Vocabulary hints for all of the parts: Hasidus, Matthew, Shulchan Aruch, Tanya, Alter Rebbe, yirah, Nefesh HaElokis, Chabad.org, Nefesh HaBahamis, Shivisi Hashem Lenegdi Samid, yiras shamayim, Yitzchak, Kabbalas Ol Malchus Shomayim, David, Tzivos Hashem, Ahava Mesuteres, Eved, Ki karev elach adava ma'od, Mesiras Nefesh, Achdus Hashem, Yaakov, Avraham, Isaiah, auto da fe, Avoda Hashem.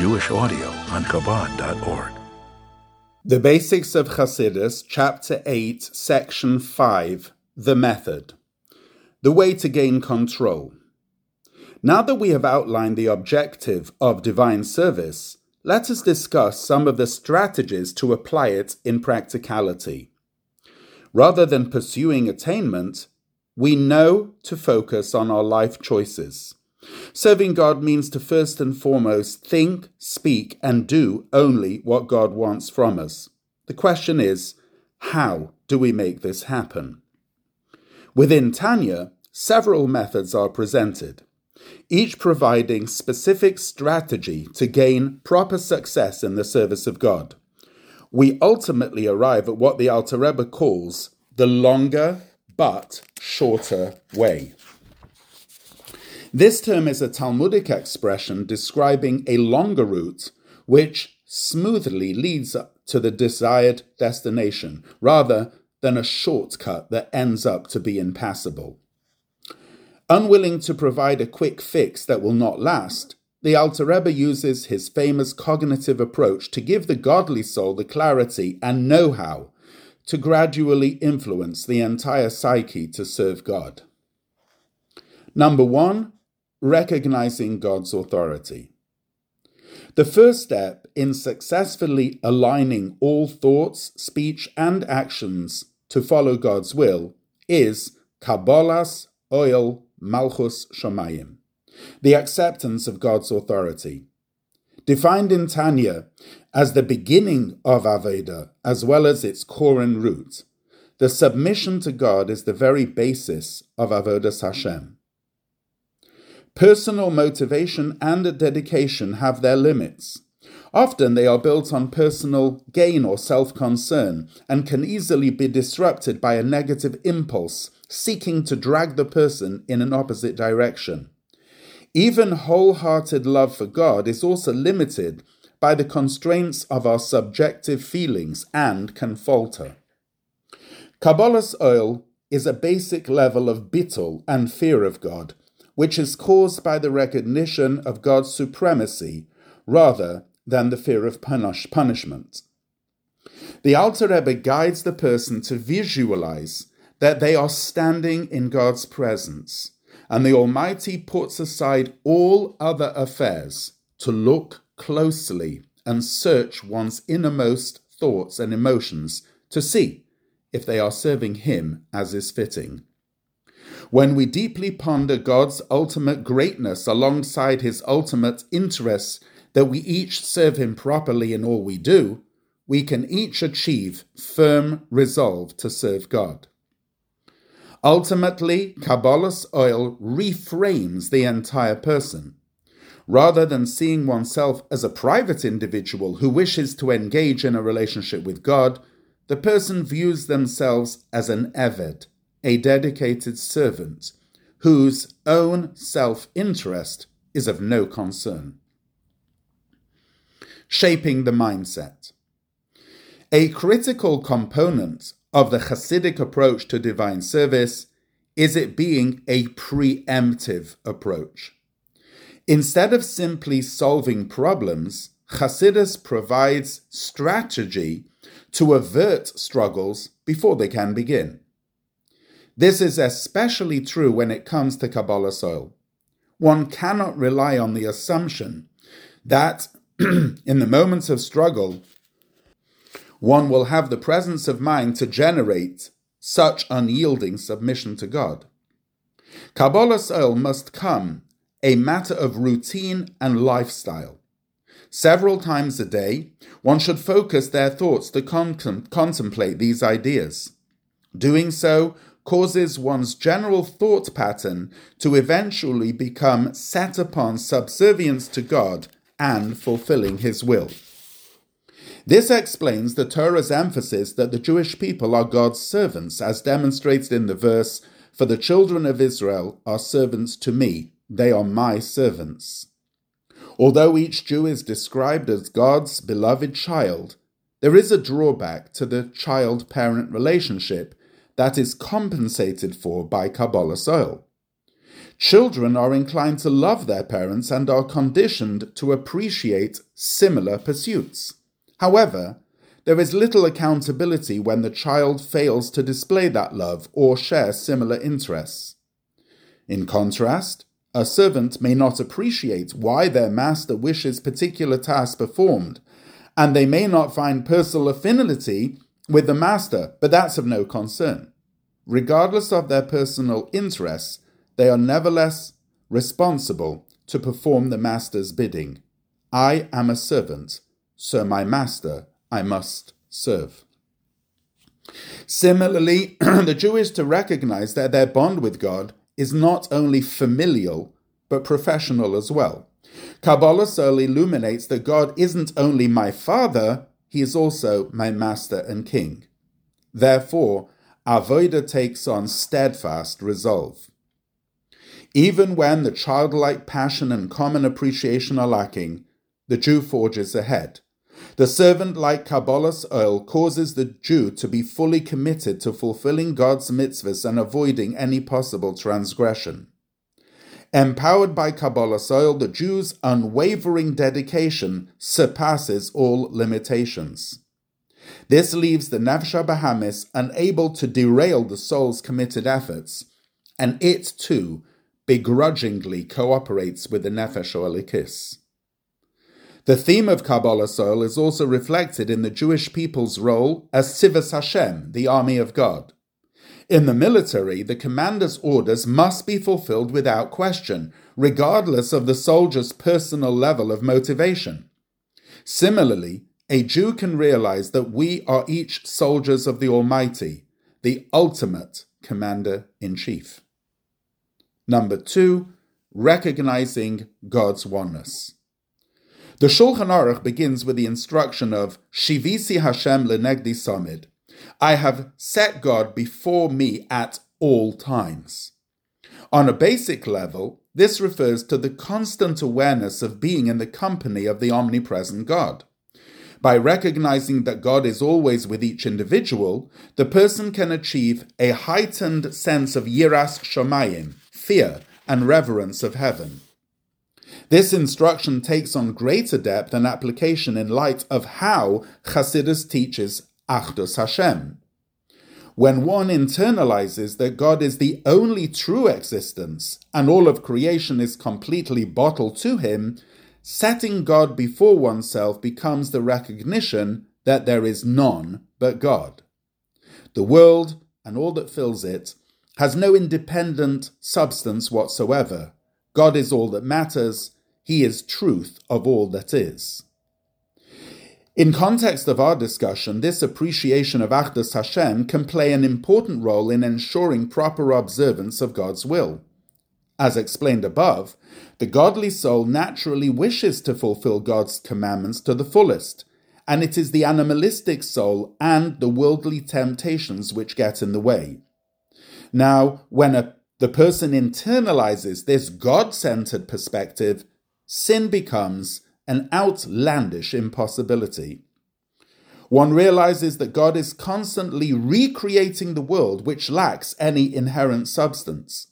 Jewish audio on Chabad.org. The Basics of Hasidus, Chapter 8, Section 5, The Method. The Way to Gain Control. Now that we have outlined the objective of divine service, let us discuss some of the strategies to apply it in practicality. Rather than pursuing attainment, we know to focus on our life choices. Serving God means to first and foremost think, speak, and do only what God wants from us. The question is, how do we make this happen? Within Tanya, several methods are presented, each providing specific strategy to gain proper success in the service of God. We ultimately arrive at what the Alter Rebbe calls the longer but shorter way. This term is a Talmudic expression describing a longer route which smoothly leads to the desired destination, rather than a shortcut that ends up to be impassable. Unwilling to provide a quick fix that will not last, the Alter Rebbe uses his famous cognitive approach to give the godly soul the clarity and know-how to gradually influence the entire psyche to serve God. Number 1, recognizing God's authority. The first step in successfully aligning all thoughts, speech, and actions to follow God's will is Kabbalas Ol Malchus Shomayim, the acceptance of God's authority. Defined in Tanya as the beginning of Aveda, as well as its core and root, the submission to God is the very basis of Avoda Hashem. Personal motivation and dedication have their limits. Often they are built on personal gain or self-concern and can easily be disrupted by a negative impulse seeking to drag the person in an opposite direction. Even wholehearted love for God is also limited by the constraints of our subjective feelings and can falter. Kabbalas Ol is a basic level of bittul and fear of God, which is caused by the recognition of God's supremacy rather than the fear of punishment. The Alter Rebbe guides the person to visualize that they are standing in God's presence, and the Almighty puts aside all other affairs to look closely and search one's innermost thoughts and emotions to see if they are serving Him as is fitting. When we deeply ponder God's ultimate greatness alongside His ultimate interests that we each serve Him properly in all we do, we can each achieve firm resolve to serve God. Ultimately, Kabbalas Ol reframes the entire person. Rather than seeing oneself as a private individual who wishes to engage in a relationship with God, the person views themselves as an Eved, a dedicated servant, whose own self-interest is of no concern. Shaping the mindset. A critical component of the Hasidic approach to divine service is it being a preemptive approach. Instead of simply solving problems, Hasidus provides strategy to avert struggles before they can begin. This is especially true when it comes to Kabbalas Ol. One cannot rely on the assumption that in the moments of struggle, one will have the presence of mind to generate such unyielding submission to God. Kabbalas Ol must come a matter of routine and lifestyle. Several times a day, one should focus their thoughts to contemplate these ideas. Doing so causes one's general thought pattern to eventually become set upon subservience to God and fulfilling His will. This explains the Torah's emphasis that the Jewish people are God's servants, as demonstrated in the verse, "For the children of Israel are servants to me, they are my servants." Although each Jew is described as God's beloved child, there is a drawback to the child-parent relationship that is compensated for by Kabbalas Ol. Children are inclined to love their parents and are conditioned to appreciate similar pursuits. However, there is little accountability when the child fails to display that love or share similar interests. In contrast, a servant may not appreciate why their master wishes particular tasks performed, and they may not find personal affinity with the master, but that's of no concern. Regardless of their personal interests, they are nevertheless responsible to perform the master's bidding. I am a servant, so my master I must serve. Similarly, the Jew is to recognize that their bond with God is not only familial, but professional as well. Kabbalas Ol illuminates that God isn't only my father, he is also my master and king. Therefore, Avoda takes on steadfast resolve. Even when the childlike passion and common appreciation are lacking, the Jew forges ahead. The servant-like Kabbalas Ol causes the Jew to be fully committed to fulfilling God's mitzvahs and avoiding any possible transgression. Empowered by Kabbalas Ol, the Jew's unwavering dedication surpasses all limitations. This leaves the Nefesh HaBahamis unable to derail the soul's committed efforts, and it too begrudgingly cooperates with the Nefesh HaElokis. The theme of Kabbalas Ol is also reflected in the Jewish people's role as Tzivos Hashem, the army of God. In the military, the commander's orders must be fulfilled without question, regardless of the soldier's personal level of motivation. Similarly, a Jew can realize that we are each soldiers of the Almighty, the ultimate commander-in-chief. Number 2, recognizing God's oneness. The Shulchan Aruch begins with the instruction of Shivisi Hashem Lenegdi Samid. I have set God before me at all times. On a basic level, this refers to the constant awareness of being in the company of the omnipresent God. By recognizing that God is always with each individual, the person can achieve a heightened sense of yiras shamayim, fear and reverence of heaven. This instruction takes on greater depth and application in light of how Hasidus teaches Achdus Hashem. When one internalizes that God is the only true existence and all of creation is completely bottled to him, setting God before oneself becomes the recognition that there is none but God. The world and all that fills it has no independent substance whatsoever. God is all that matters. He is truth of all that is. In context of our discussion, this appreciation of Achdus Hashem can play an important role in ensuring proper observance of God's will. As explained above, the godly soul naturally wishes to fulfill God's commandments to the fullest, and it is the animalistic soul and the worldly temptations which get in the way. Now, when the person internalizes this God-centered perspective, sin becomes an outlandish impossibility. One realizes that God is constantly recreating the world which lacks any inherent substance.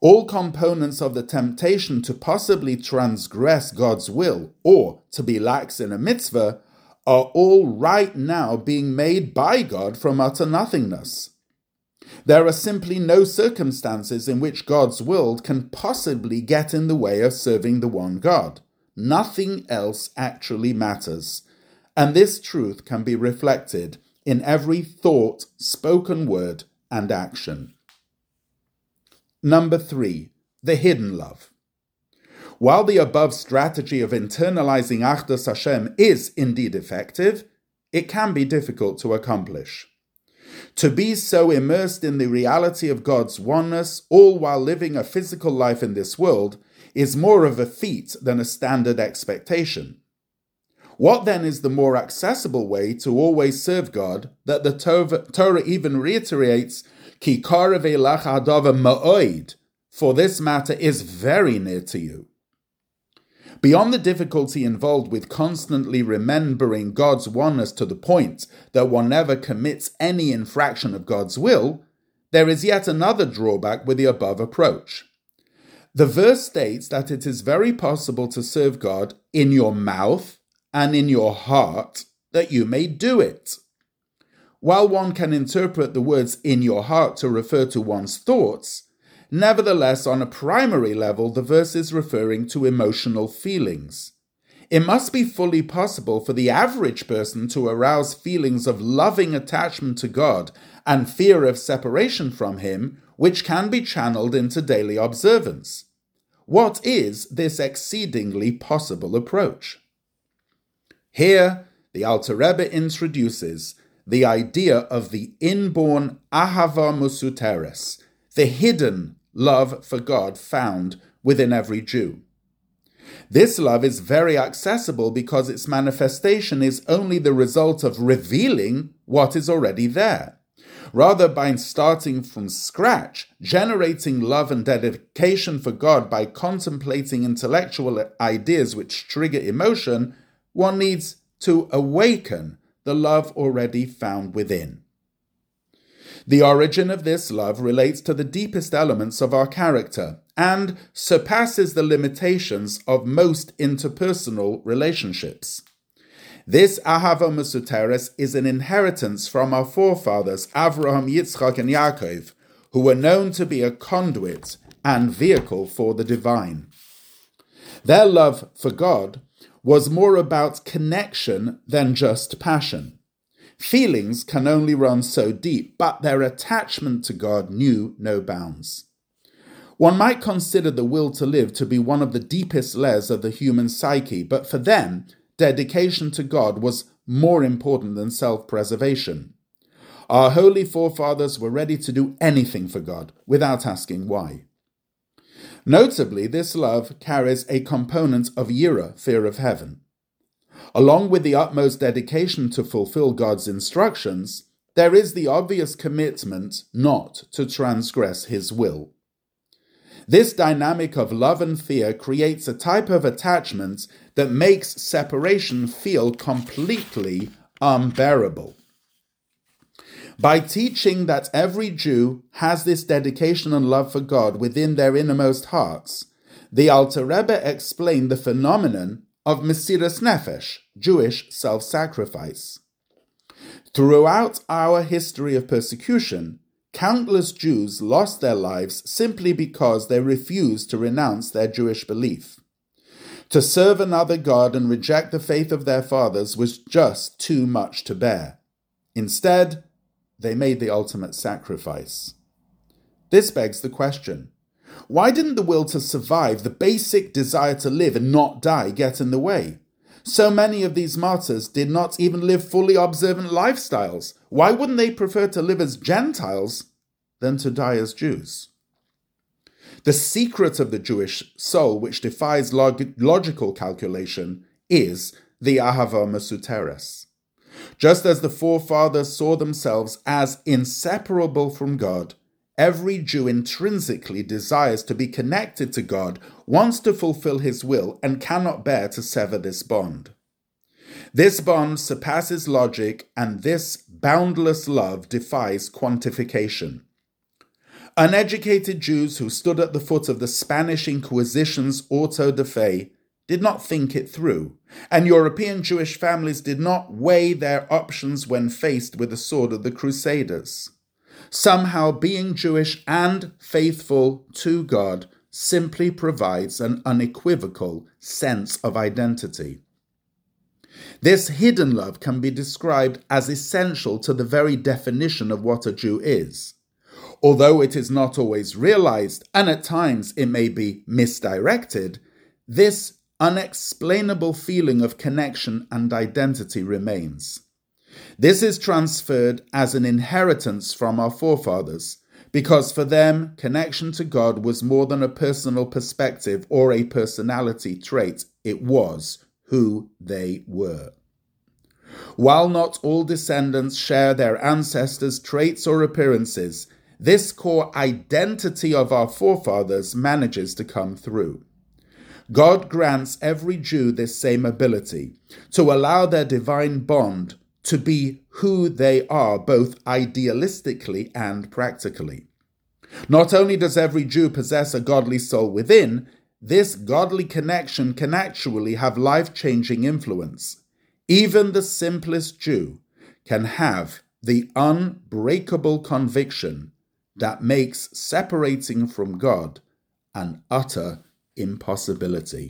All components of the temptation to possibly transgress God's will or to be lax in a mitzvah are all right now being made by God from utter nothingness. There are simply no circumstances in which God's will can possibly get in the way of serving the one God. Nothing else actually matters. And this truth can be reflected in every thought, spoken word, and action. Number 3, the hidden love. While the above strategy of internalizing Achdus Hashem is indeed effective, it can be difficult to accomplish. To be so immersed in the reality of God's oneness, all while living a physical life in this world, is more of a feat than a standard expectation. What then is the more accessible way to always serve God that the Torah even reiterates, Ki karev elach adava ma'od, for this matter is very near to you? Beyond the difficulty involved with constantly remembering God's oneness to the point that one never commits any infraction of God's will, there is yet another drawback with the above approach. The verse states that it is very possible to serve God in your mouth and in your heart, that you may do it. While one can interpret the words in your heart to refer to one's thoughts, nevertheless, on a primary level, the verse is referring to emotional feelings. It must be fully possible for the average person to arouse feelings of loving attachment to God and fear of separation from Him, which can be channeled into daily observance. What is this exceedingly possible approach? Here, the Alter Rebbe introduces the idea of the inborn Ahava Mesuteres, the hidden love for God found within every Jew. This love is very accessible because its manifestation is only the result of revealing what is already there. Rather, by starting from scratch, generating love and dedication for God by contemplating intellectual ideas which trigger emotion, one needs to awaken the love already found within. The origin of this love relates to the deepest elements of our character and surpasses the limitations of most interpersonal relationships. This Ahava Mesuteres is an inheritance from our forefathers, Avraham, Yitzchak, and Yaakov, who were known to be a conduit and vehicle for the divine. Their love for God was more about connection than just passion. Feelings can only run so deep, but their attachment to God knew no bounds. One might consider the will to live to be one of the deepest layers of the human psyche, but for them, dedication to God was more important than self-preservation. Our holy forefathers were ready to do anything for God, without asking why. Notably, this love carries a component of yirah, fear of heaven. Along with the utmost dedication to fulfill God's instructions, there is the obvious commitment not to transgress His will. This dynamic of love and fear creates a type of attachment that makes separation feel completely unbearable. By teaching that every Jew has this dedication and love for God within their innermost hearts, the Alter Rebbe explained the phenomenon of Mesiras Nefesh, Jewish self-sacrifice. Throughout our history of persecution, countless Jews lost their lives simply because they refused to renounce their Jewish belief. To serve another God and reject the faith of their fathers was just too much to bear. Instead, they made the ultimate sacrifice. This begs the question, why didn't the will to survive, the basic desire to live and not die, get in the way? So many of these martyrs did not even live fully observant lifestyles. Why wouldn't they prefer to live as Gentiles than to die as Jews? The secret of the Jewish soul, which defies logical calculation, is the Ahava Mesuteres. Just as the forefathers saw themselves as inseparable from God, every Jew intrinsically desires to be connected to God, wants to fulfill His will, and cannot bear to sever this bond. This bond surpasses logic, and this boundless love defies quantification. Uneducated Jews who stood at the foot of the Spanish Inquisition's auto da fe did not think it through, and European Jewish families did not weigh their options when faced with the sword of the Crusaders. Somehow, being Jewish and faithful to God simply provides an unequivocal sense of identity. This hidden love can be described as essential to the very definition of what a Jew is. Although it is not always realized, and at times it may be misdirected, this unexplainable feeling of connection and identity remains. This is transferred as an inheritance from our forefathers, because for them, connection to God was more than a personal perspective or a personality trait. It was who they were. While not all descendants share their ancestors' traits or appearances, this core identity of our forefathers manages to come through. God grants every Jew this same ability to allow their divine bond to be who they are, both idealistically and practically. Not only does every Jew possess a godly soul within, this godly connection can actually have life-changing influence. Even the simplest Jew can have the unbreakable conviction that makes separating from God an utter impossibility.